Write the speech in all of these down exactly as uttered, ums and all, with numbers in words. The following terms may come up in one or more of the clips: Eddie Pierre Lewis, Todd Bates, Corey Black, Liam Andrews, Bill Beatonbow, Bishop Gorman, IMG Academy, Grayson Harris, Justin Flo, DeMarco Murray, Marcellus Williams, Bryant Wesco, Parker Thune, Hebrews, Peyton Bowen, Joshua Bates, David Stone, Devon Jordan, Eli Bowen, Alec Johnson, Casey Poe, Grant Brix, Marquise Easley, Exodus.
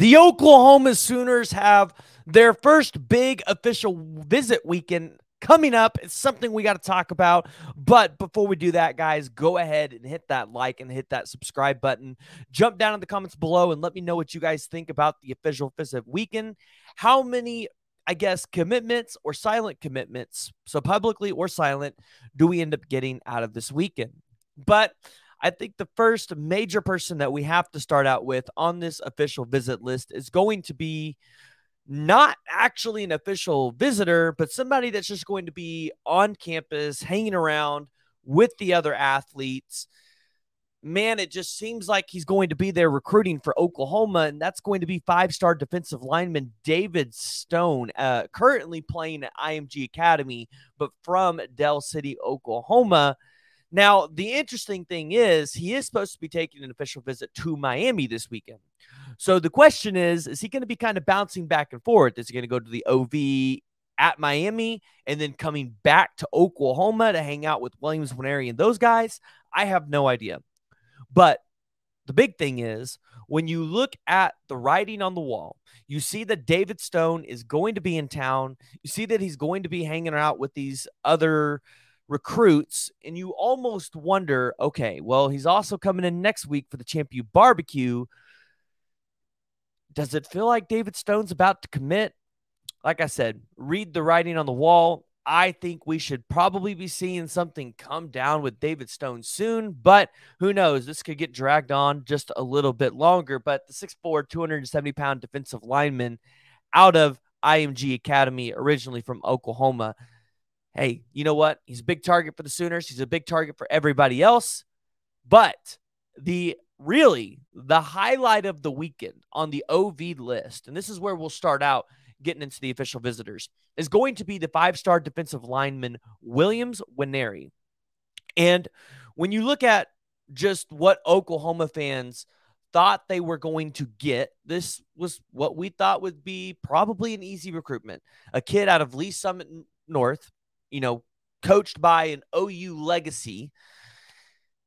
The Oklahoma Sooners have their first big official visit weekend coming up. It's something we got to talk about. But before we do that, guys, go ahead and hit that like and hit that subscribe button. Jump down in the comments below and let me know what you guys think about the official visit weekend. How many, I guess, commitments or silent commitments, so publicly or silent, do we end up getting out of this weekend? But I think the first major person that we have to start out with on this official visit list is going to be not actually an official visitor, but somebody that's just going to be on campus, hanging around with the other athletes. Man, it just seems like he's going to be there recruiting for Oklahoma, and that's going to be five-star defensive lineman David Stone, uh, currently playing at I M G Academy, but from Dell City, Oklahoma. Now, the interesting thing is he is supposed to be taking an official visit to Miami this weekend. So the question is, is he going to be kind of bouncing back and forth? Is he going to go to the O V at Miami and then coming back to Oklahoma to hang out with Williams Nwaneri and those guys? I have no idea. But the big thing is, when you look at the writing on the wall, you see that David Stone is going to be in town. You see that he's going to be hanging out with these other recruits, and you almost wonder, okay, well, he's also coming in next week for the Champion Barbecue. Does it feel like David Stone's about to commit? Like I said, read the writing on the wall. I think we should probably be seeing something come down with David Stone soon, but who knows? This could get dragged on just a little bit longer. But the six foot four, two hundred seventy pound defensive lineman out of I M G Academy, originally from Oklahoma, hey, you know what? He's a big target for the Sooners. He's a big target for everybody else. But the really the highlight of the weekend on the O V list, and this is where we'll start out getting into the official visitors, is going to be the five-star defensive lineman Williams Nwaneri. And when you look at just what Oklahoma fans thought they were going to get, this was what we thought would be probably an easy recruitment. A kid out of Lee Summit North, you know, coached by an O U legacy,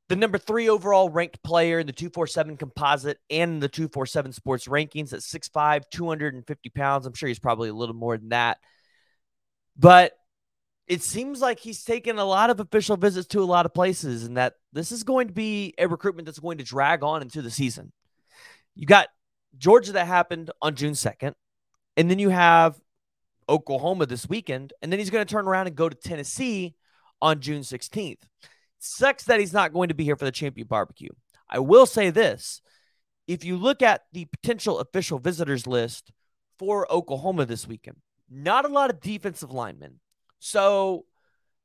the number three overall ranked player in the two forty-seven composite and the two forty-seven sports rankings at six five, two hundred fifty pounds. I'm sure he's probably a little more than that. But it seems like he's taken a lot of official visits to a lot of places, and that this is going to be a recruitment that's going to drag on into the season. You got Georgia that happened on June second, and then you have Oklahoma this weekend, and then he's going to turn around and go to Tennessee on June sixteenth. Sucks that he's not going to be here for the Champion Barbecue. I will say this. If you look at the potential official visitors list for Oklahoma this weekend, not a lot of defensive linemen. So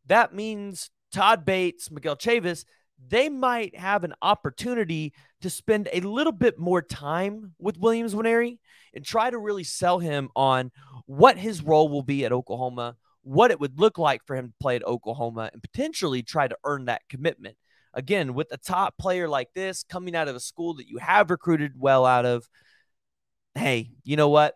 that means Todd Bates, Miguel Chavis, they might have an opportunity to spend a little bit more time with Williams Nwaneri and try to really sell him on what his role will be at Oklahoma, what it would look like for him to play at Oklahoma, and potentially try to earn that commitment. Again, with a top player like this coming out of a school that you have recruited well out of, hey, you know what?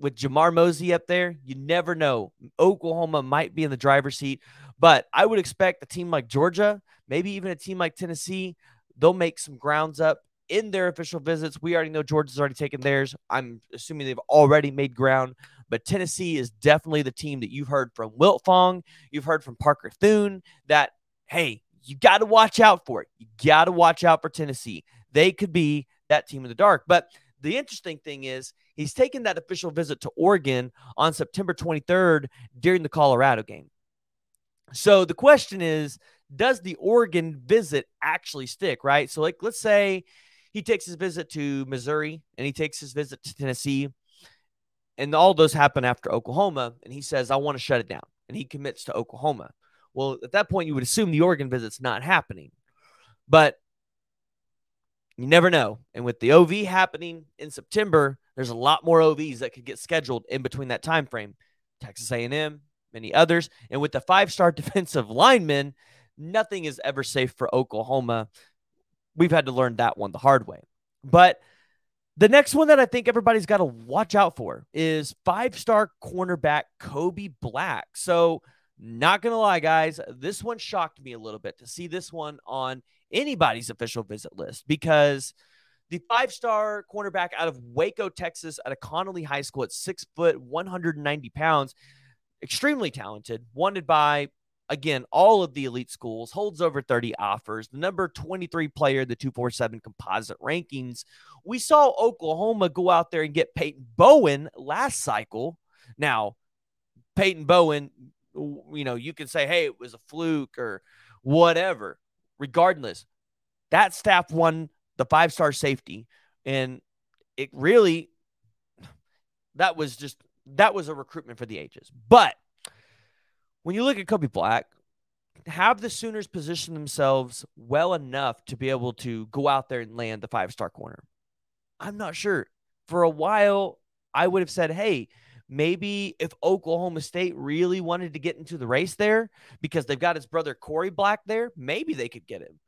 With Jamar Mosey up there, you never know. Oklahoma might be in the driver's seat, but I would expect a team like Georgia, maybe even a team like Tennessee, they'll make some grounds up in their official visits. We already know Georgia's already taken theirs. I'm assuming they've already made ground, but Tennessee is definitely the team that you've heard from Wilt Fong, you've heard from Parker Thune, that, hey, you got to watch out for it. You got to watch out for Tennessee. They could be that team in the dark. But the interesting thing is, he's taken that official visit to Oregon on September twenty-third during the Colorado game. So the question is, does the Oregon visit actually stick, right? So, like, let's say he takes his visit to Missouri and he takes his visit to Tennessee, and all those happen after Oklahoma, and he says, I want to shut it down, and he commits to Oklahoma. Well, at that point, you would assume the Oregon visit's not happening. But you never know. And with the O V happening in September, there's a lot more O Vs that could get scheduled in between that time frame. Texas A and M, many others. And with the five-star defensive lineman, nothing is ever safe for Oklahoma. We've had to learn that one the hard way. But the next one that I think everybody's got to watch out for is five-star cornerback Kobe Black. So, not going to lie, guys, this one shocked me a little bit to see this one on anybody's official visit list, because the five-star cornerback out of Waco, Texas, out of Connolly High School at six foot, one hundred ninety pounds. Extremely talented, wanted by, again, all of the elite schools, holds over thirty offers, the number twenty-three player, the two forty-seven composite rankings. We saw Oklahoma go out there and get Peyton Bowen last cycle. Now, Peyton Bowen, you know, you can say, hey, it was a fluke or whatever. Regardless, that staff won the five-star safety, and it really, that was just, that was a recruitment for the ages. But when you look at Kobe Black, have the Sooners position themselves well enough to be able to go out there and land the five-star corner? I'm not sure. For a while, I would have said, hey, maybe if Oklahoma State really wanted to get into the race there because they've got his brother Corey Black there, maybe they could get him.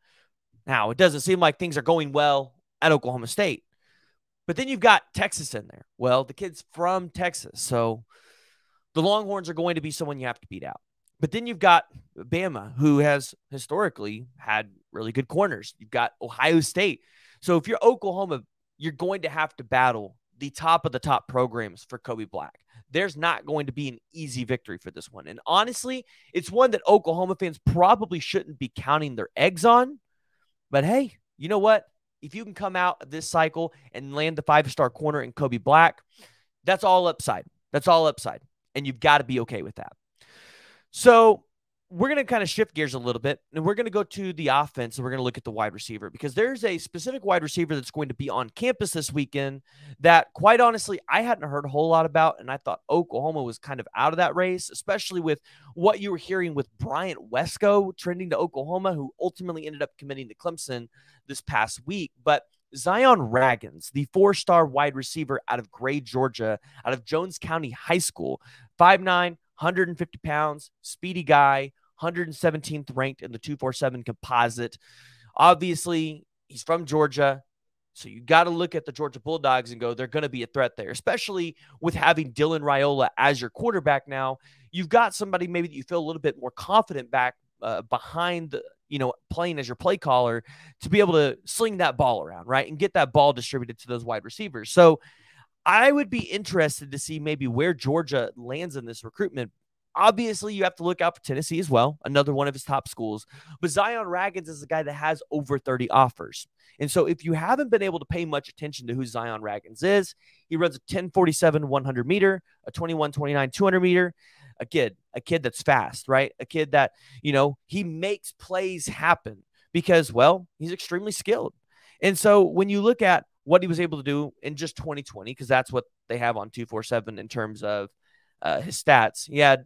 Now, it doesn't seem like things are going well at Oklahoma State. But then you've got Texas in there. Well, the kid's from Texas, so the Longhorns are going to be someone you have to beat out. But then you've got Bama, who has historically had really good corners. You've got Ohio State. So if you're Oklahoma, you're going to have to battle the top of the top programs for Kobe Black. There's not going to be an easy victory for this one. And honestly, it's one that Oklahoma fans probably shouldn't be counting their eggs on. But hey, you know what? If you can come out of this cycle and land the five-star corner in Kobe Black, that's all upside. That's all upside. And you've got to be okay with that. So we're going to kind of shift gears a little bit, and we're going to go to the offense, and we're going to look at the wide receiver, because there's a specific wide receiver that's going to be on campus this weekend that, quite honestly, I hadn't heard a whole lot about, and I thought Oklahoma was kind of out of that race, especially with what you were hearing with Bryant Wesco trending to Oklahoma, who ultimately ended up committing to Clemson this past week. But Zion Raggins, the four-star wide receiver out of Gray, Georgia, out of Jones County High School, five nine, one hundred fifty pounds, speedy guy, one hundred seventeenth ranked in the two forty-seven composite. Obviously, he's from Georgia, so you got to look at the Georgia Bulldogs and go, they're going to be a threat there, especially with having Dylan Raiola as your quarterback now. You've got somebody maybe that you feel a little bit more confident back uh, behind the, you know, playing as your play caller to be able to sling that ball around, right? And get that ball distributed to those wide receivers. So I would be interested to see maybe where Georgia lands in this recruitment. Obviously, you have to look out for Tennessee as well, another one of his top schools. But Zion Raggins is a guy that has over thirty offers. And so if you haven't been able to pay much attention to who Zion Raggins is, he runs a ten forty-seven one hundred meter, a twenty-one twenty-nine two hundred meter. A kid, a kid that's fast, right? A kid that, you know, he makes plays happen because, well, he's extremely skilled. And so when you look at what he was able to do in just twenty twenty, because that's what they have on two forty-seven in terms of uh, his stats, he had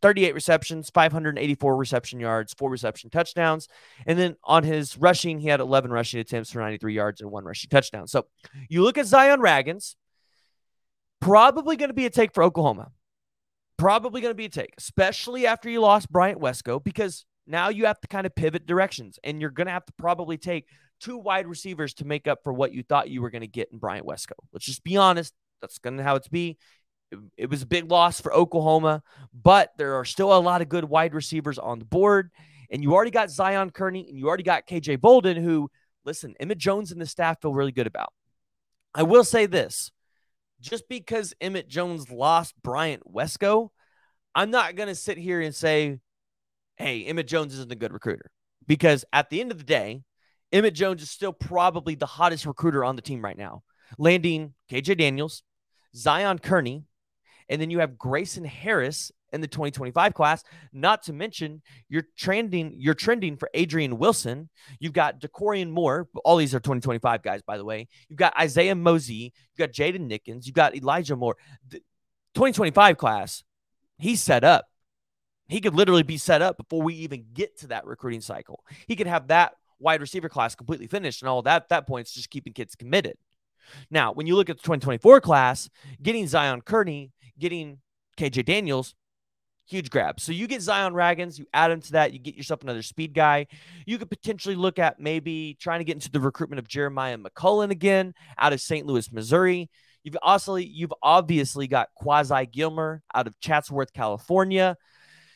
thirty-eight receptions, five hundred eighty-four reception yards, four reception touchdowns. And then on his rushing, he had eleven rushing attempts for ninety-three yards and one rushing touchdown. So you look at Zion Raggins, probably going to be a take for Oklahoma. Probably going to be a take, especially after you lost Bryant Wesco, because now you have to kind of pivot directions, and you're going to have to probably take two wide receivers to make up for what you thought you were going to get in Bryant Wesco. Let's just be honest. That's going to how it's be. It, it was a big loss for Oklahoma, but there are still a lot of good wide receivers on the board, and you already got Zion Kearney, and you already got K J Bolden, who, listen, Emmett Jones and the staff feel really good about. I will say this. Just because Emmett Jones lost Bryant Wesco, I'm not going to sit here and say, hey, Emmett Jones isn't a good recruiter. Because at the end of the day, Emmett Jones is still probably the hottest recruiter on the team right now, landing K J Daniels, Zion Kearney, and then you have Grayson Harris in the twenty twenty-five class, not to mention you're trending, you're trending for Adrian Wilson. You've got DeCorian Moore. All these are twenty twenty-five guys, by the way. You've got Isaiah Mosey. You've got Jaden Nickens. You've got Elijah Moore. The twenty twenty-five class, he's set up. He could literally be set up before we even get to that recruiting cycle. He could have that wide receiver class completely finished, and all that at that point is just keeping kids committed. Now, when you look at the twenty twenty-four class, getting Zion Kearney, getting K J Daniels, huge grab. So you get Zion Raggins, you add him to that, you get yourself another speed guy. You could potentially look at maybe trying to get into the recruitment of Jeremiah McCullen again out of Saint Louis, Missouri. You've also, you've obviously got Quasi Gilmer out of Chatsworth, California.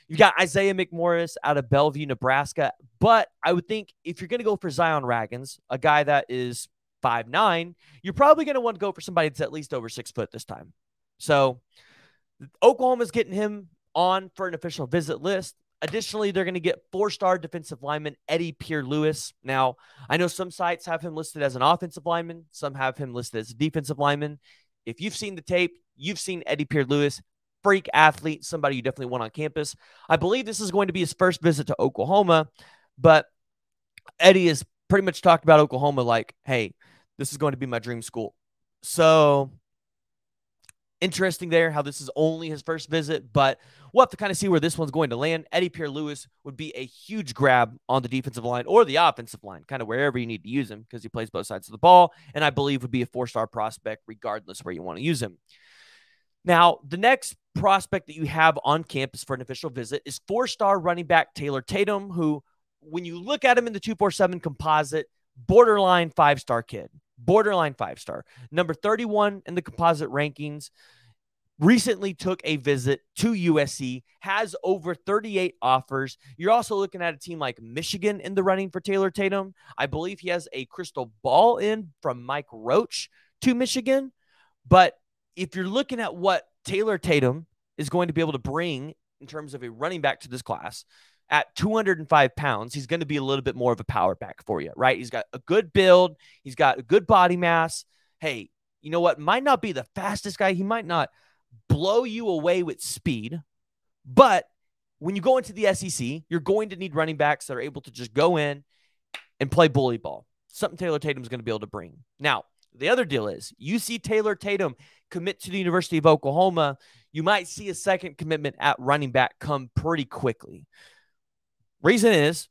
You've got Isaiah McMorris out of Bellevue, Nebraska. But I would think if you're going to go for Zion Raggins, a guy that is five nine, you're probably going to want to go for somebody that's at least over six foot this time. So Oklahoma's getting him on for an official visit list. Additionally, they're going to get four-star defensive lineman Eddie Pierre Lewis. Now, I know some sites have him listed as an offensive lineman. Some have him listed as a defensive lineman. If you've seen the tape, you've seen Eddie Pierre Lewis, freak athlete, somebody you definitely want on campus. I believe this is going to be his first visit to Oklahoma, but Eddie has pretty much talked about Oklahoma like, hey, this is going to be my dream school. So interesting there how this is only his first visit, but we'll have to kind of see where this one's going to land. Eddie Pierre Lewis would be a huge grab on the defensive line or the offensive line, kind of wherever you need to use him because he plays both sides of the ball, and I believe would be a four-star prospect regardless where you want to use him. Now, the next prospect that you have on campus for an official visit is four-star running back Taylor Tatum, who, when you look at him in the two forty-seven composite, borderline five-star kid. Borderline five-star. Number thirty-one in the composite rankings. Recently took a visit to U S C. Has over thirty-eight offers. You're also looking at a team like Michigan in the running for Taylor Tatum. I believe he has a crystal ball in from Mike Roach to Michigan. But if you're looking at what Taylor Tatum is going to be able to bring in terms of a running back to this class, at two hundred five pounds, he's going to be a little bit more of a power back for you, right? He's got a good build. He's got a good body mass. Hey, you know what? Might not be the fastest guy. He might not blow you away with speed. But when you go into the S E C, you're going to need running backs that are able to just go in and play bully ball. Something Taylor Tatum's going to be able to bring. Now, the other deal is you see Taylor Tatum commit to the University of Oklahoma, you might see a second commitment at running back come pretty quickly. Reason is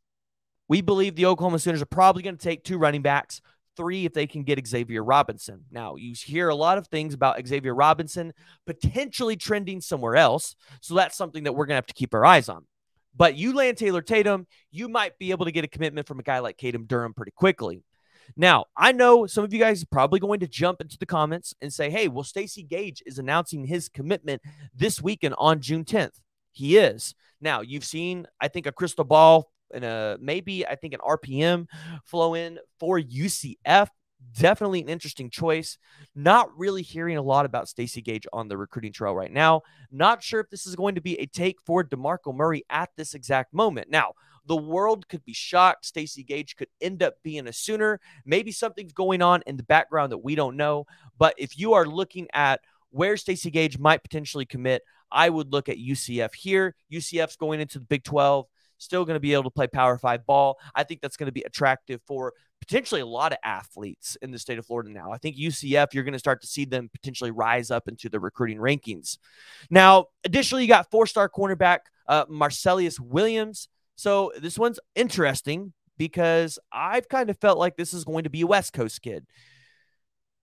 we believe the Oklahoma Sooners are probably going to take two running backs, three if they can get Xavier Robinson. Now, you hear a lot of things about Xavier Robinson potentially trending somewhere else, so that's something that we're going to have to keep our eyes on. But you land Taylor Tatum, you might be able to get a commitment from a guy like Tatum Durham pretty quickly. Now, I know some of you guys are probably going to jump into the comments and say, hey, well, Stacy Gage is announcing his commitment this weekend on June tenth. He is. Now, you've seen, I think, a crystal ball and a maybe, I think, an R P M flow in for U C F. Definitely an interesting choice. Not really hearing a lot about Stacy Gage on the recruiting trail right now. Not sure if this is going to be a take for DeMarco Murray at this exact moment. Now, the world could be shocked. Stacy Gage could end up being a Sooner. Maybe something's going on in the background that we don't know. But if you are looking at where Stacy Gage might potentially commit, I would look at U C F here. U C F's going into the Big twelve, still going to be able to play Power five ball. I think that's going to be attractive for potentially a lot of athletes in the state of Florida now. I think U C F, you're going to start to see them potentially rise up into the recruiting rankings. Now, additionally, you got four-star cornerback uh, Marcellus Williams. So this one's interesting because I've kind of felt like this is going to be a West Coast kid.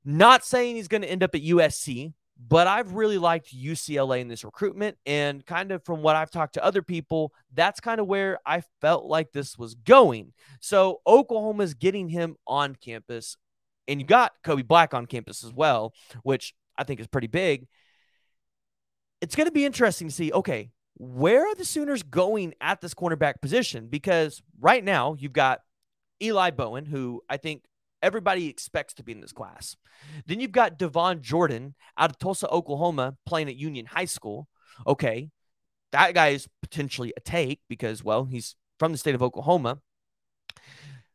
Not saying he's going to end up at U S C, but I've really liked U C L A in this recruitment, and kind of from what I've talked to other people, that's kind of where I felt like this was going. So Oklahoma's getting him on campus, and you got Kobe Black on campus as well, which I think is pretty big. It's going to be interesting to see, okay, where are the Sooners going at this cornerback position? Because right now you've got Eli Bowen, who I think everybody expects to be in this class. Then you've got Devon Jordan out of Tulsa, Oklahoma, playing at Union High School. Okay, that guy is potentially a take because, well, he's from the state of Oklahoma.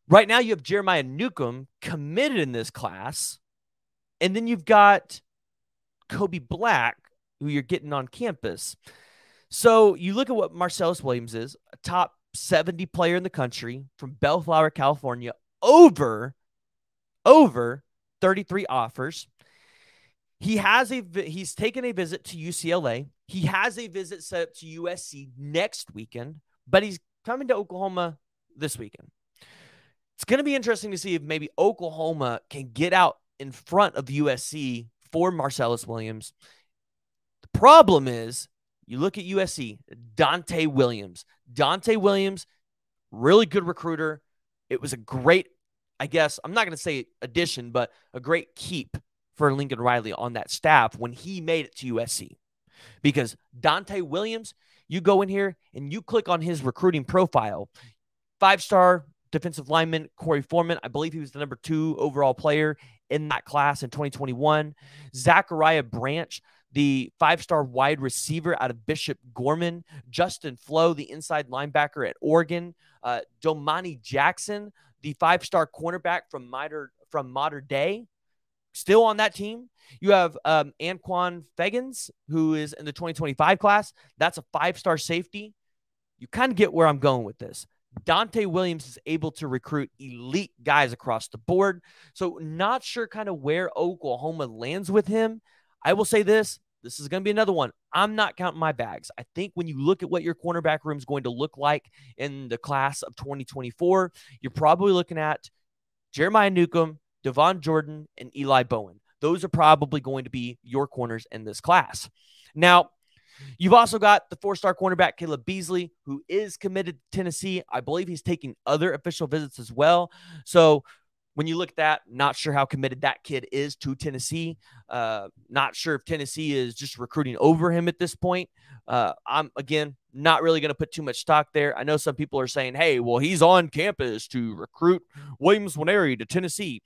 Right now you have Jeremiah Newcomb committed in this class. And then you've got Kobe Black, who you're getting on campus. So you look at what Marcellus Williams is, a top seventy player in the country from Bellflower, California, over Over thirty-three offers. He has a, he's taken a visit to U C L A. He has a visit set up to U S C next weekend, but he's coming to Oklahoma this weekend. It's going to be interesting to see if maybe Oklahoma can get out in front of U S C for Marcellus Williams. The problem is you look at U S C, Dante Williams. Dante Williams, really good recruiter. It was a great, I guess, I'm not going to say addition, but a great keep for Lincoln Riley on that staff when he made it to U S C. Because Dante Williams, you go in here and you click on his recruiting profile, five-star defensive lineman Corey Foreman. I believe he was the number two overall player in that class in twenty twenty-one. Zachariah Branch, the five-star wide receiver out of Bishop Gorman. Justin Flo, the inside linebacker at Oregon. Uh, Domani Jackson, the five-star cornerback from Mater, from Mater Dei, still on that team. You have um, Anquan Fegans, who is in the twenty twenty-five class. That's a five-star safety. You kind of get where I'm going with this. Dante Williams is able to recruit elite guys across the board. So not sure kind of where Oklahoma lands with him. I will say this. This is going to be another one. I'm not counting my bags. I think when you look at what your cornerback room is going to look like in the class of twenty twenty-four, you're probably looking at Jeremiah Newcomb, Devon Jordan, and Eli Bowen. Those are probably going to be your corners in this class. Now, you've also got the four-star cornerback, Caleb Beasley, who is committed to Tennessee. I believe he's taking other official visits as well. So when you look at that, not sure how committed that kid is to Tennessee. Uh, not sure if Tennessee is just recruiting over him at this point. Uh, I'm, again, not really going to put too much stock there. I know some people are saying, hey, well, he's on campus to recruit Williams Nwaneri to Tennessee.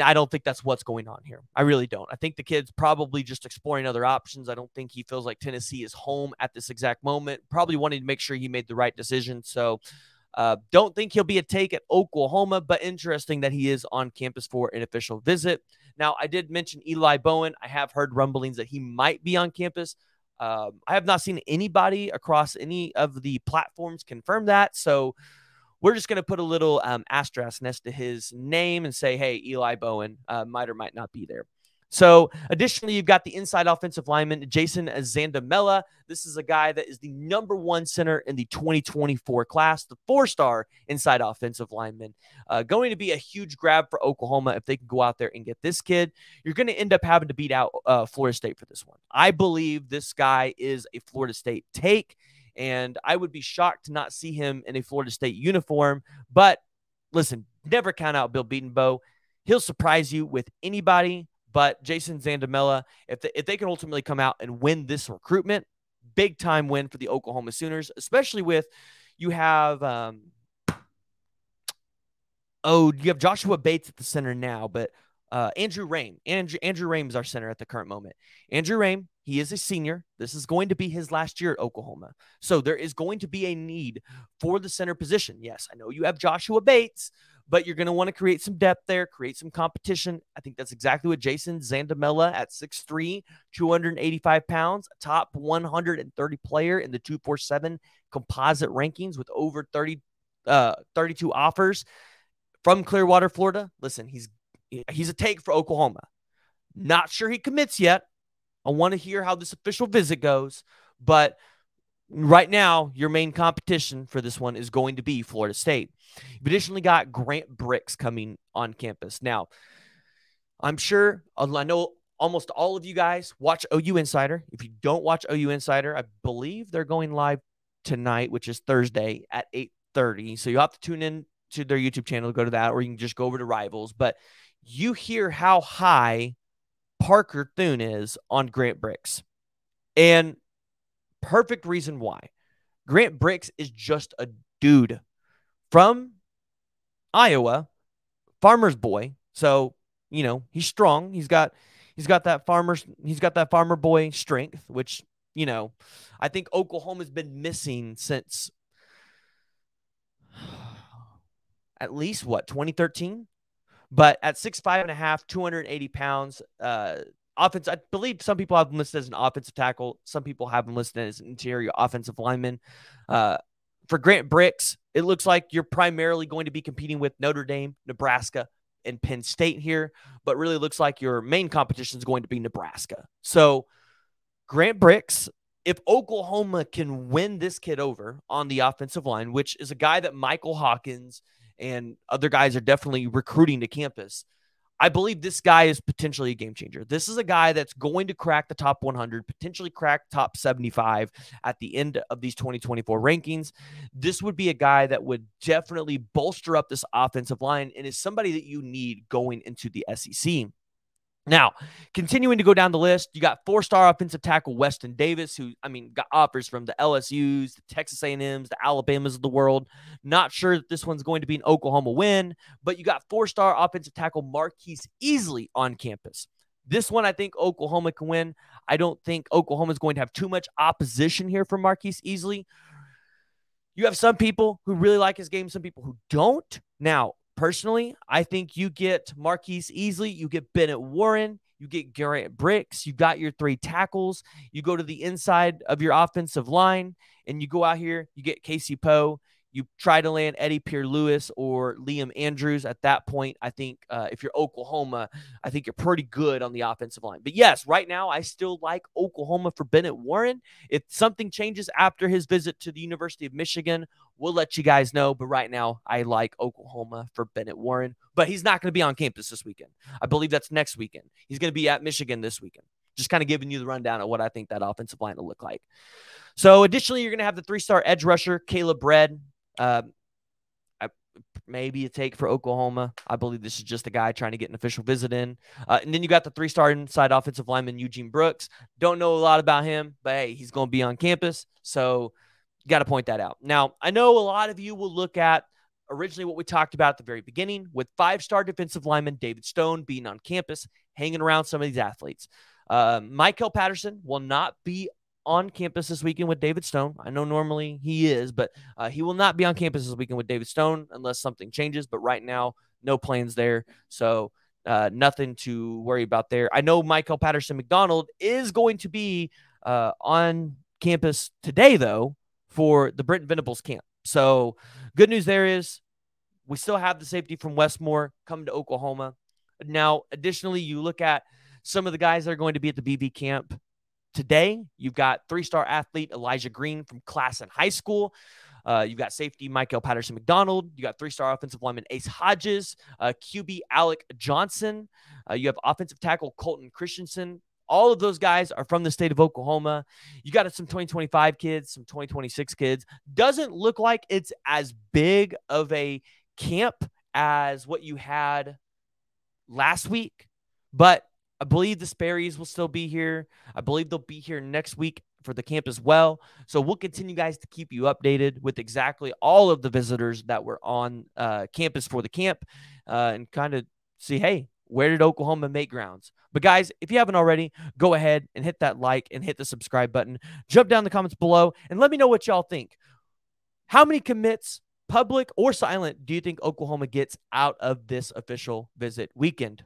I don't think that's what's going on here. I really don't. I think the kid's probably just exploring other options. I don't think he feels like Tennessee is home at this exact moment. Probably wanting to make sure he made the right decision. So uh, don't think he'll be a take at Oklahoma, but interesting that he is on campus for an official visit. Now, I did mention Eli Bowen. I have heard rumblings that he might be on campus. Um, I have not seen anybody across any of the platforms confirm that. So we're just going to put a little um, asterisk next to his name and say, hey, Eli Bowen uh, might or might not be there. So additionally, you've got the inside offensive lineman, Jason Zandamella. This is a guy that is the number one center in the twenty twenty-four class, the four-star inside offensive lineman. Uh, going to be a huge grab for Oklahoma if they can go out there and get this kid. You're going to end up having to beat out uh, Florida State for this one. I believe this guy is a Florida State take. And I would be shocked to not see him in a Florida State uniform. But listen, never count out Bill Beatonbow. He'll surprise you with anybody. But Jason Zandamella, if they, if they can ultimately come out and win this recruitment, big time win for the Oklahoma Sooners, especially with you have um, oh you have Joshua Bates at the center now, but uh, Andrew Rame, Andrew Andrew Rame is our center at the current moment. Andrew Rame. He is a senior. This is going to be his last year at Oklahoma. So there is going to be a need for the center position. Yes, I know you have Joshua Bates, but you're going to want to create some depth there, create some competition. I think that's exactly what Jason Zandamella at six three, two hundred eighty-five pounds, a top one hundred thirty player in the two forty-seven composite rankings with over thirty, uh, thirty-two offers from Clearwater, Florida. Listen, he's he's a take for Oklahoma. Not sure he commits yet. I want to hear how this official visit goes, but right now, your main competition for this one is going to be Florida State. You've additionally got Grant Brix coming on campus. Now, I'm sure, I know almost all of you guys watch O U Insider. If you don't watch O U Insider, I believe they're going live tonight, which is Thursday at eight thirty. So you'll have to tune in to their YouTube channel, go to that, or you can just go over to Rivals. But you hear how high Parker Thune is on Grant Brix, and perfect reason why. Grant Brix is just a dude from Iowa, farmer's boy. So, you know, he's strong. He's got, he's got that farmer's, he's got that farmer boy strength, which, you know, I think Oklahoma's been missing since at least what, twenty thirteen? But at six five and a half, two hundred eighty pounds, uh, offense, I believe some people have him listed as an offensive tackle. Some people have him listed as an interior offensive lineman. Uh, for Grant Brix, it looks like you're primarily going to be competing with Notre Dame, Nebraska, and Penn State here. But really looks like your main competition is going to be Nebraska. So Grant Brix, if Oklahoma can win this kid over on the offensive line, which is a guy that Michael Hawkins and other guys are definitely recruiting to campus, I believe this guy is potentially a game changer. This is a guy that's going to crack the top one hundred, potentially crack top seventy-five at the end of these twenty twenty-four rankings. This would be a guy that would definitely bolster up this offensive line and is somebody that you need going into the S E C. Now, continuing to go down the list, you got four-star offensive tackle Weston Davis, who, I mean, got offers from the L S U's, the Texas A and M's, the Alabamas of the world. Not sure that this one's going to be an Oklahoma win, but you got four-star offensive tackle Marquise Easley on campus. This one, I think Oklahoma can win. I don't think Oklahoma's going to have too much opposition here for Marquise Easley. You have some people who really like his game, some people who don't. Now, personally, I think you get Marquise Easley, you get Bennett Warren, you get Grant Brix, you got your three tackles, you go to the inside of your offensive line, and you go out here, you get Casey Poe, you try to land Eddie Pierre Lewis or Liam Andrews. At that point, I think uh, if you're Oklahoma, I think you're pretty good on the offensive line. But yes, right now, I still like Oklahoma for Bennett Warren. If something changes after his visit to the University of Michigan, we'll let you guys know. But right now, I like Oklahoma for Bennett Warren. But he's not going to be on campus this weekend. I believe that's next weekend. He's going to be at Michigan this weekend. Just kind of giving you the rundown of what I think that offensive line will look like. So additionally, you're going to have the three-star edge rusher, Caleb Bredd. Uh, I, maybe a take for Oklahoma. I believe this is just a guy trying to get an official visit in. Uh, and then you got the three-star inside offensive lineman, Eugene Brooks. Don't know a lot about him, but hey, he's going to be on campus. So you got to point that out. Now, I know a lot of you will look at originally what we talked about at the very beginning with five-star defensive lineman David Stone being on campus, hanging around some of these athletes. Uh, Michael Patterson will not be on campus this weekend with David Stone. I know normally he is, but uh, he will not be on campus this weekend with David Stone unless something changes. But right now, no plans there. So uh, nothing to worry about there. I know Michael Patterson-McDonald is going to be uh, on campus today, though, for the Britton Venables camp. So good news there is we still have the safety from Westmore coming to Oklahoma. Now, additionally, you look at some of the guys that are going to be at the B V camp. Today, you've got three-star athlete Elijah Green from Classen High School. Uh, you've got safety Michael Patterson-McDonald. You got three-star offensive lineman Ace Hodges, uh, Q B Alec Johnson. Uh, you have offensive tackle Colton Christensen. All of those guys are from the state of Oklahoma. You got some twenty twenty-five kids, some twenty twenty-six kids. Doesn't look like it's as big of a camp as what you had last week, but I believe the Sperry's will still be here. I believe they'll be here next week for the camp as well. So we'll continue, guys, to keep you updated with exactly all of the visitors that were on uh, campus for the camp uh, and kind of see, hey, where did Oklahoma make grounds? But, guys, if you haven't already, go ahead and hit that like and hit the subscribe button. Jump down in the comments below and let me know what y'all think. How many commits, public or silent, do you think Oklahoma gets out of this official visit weekend?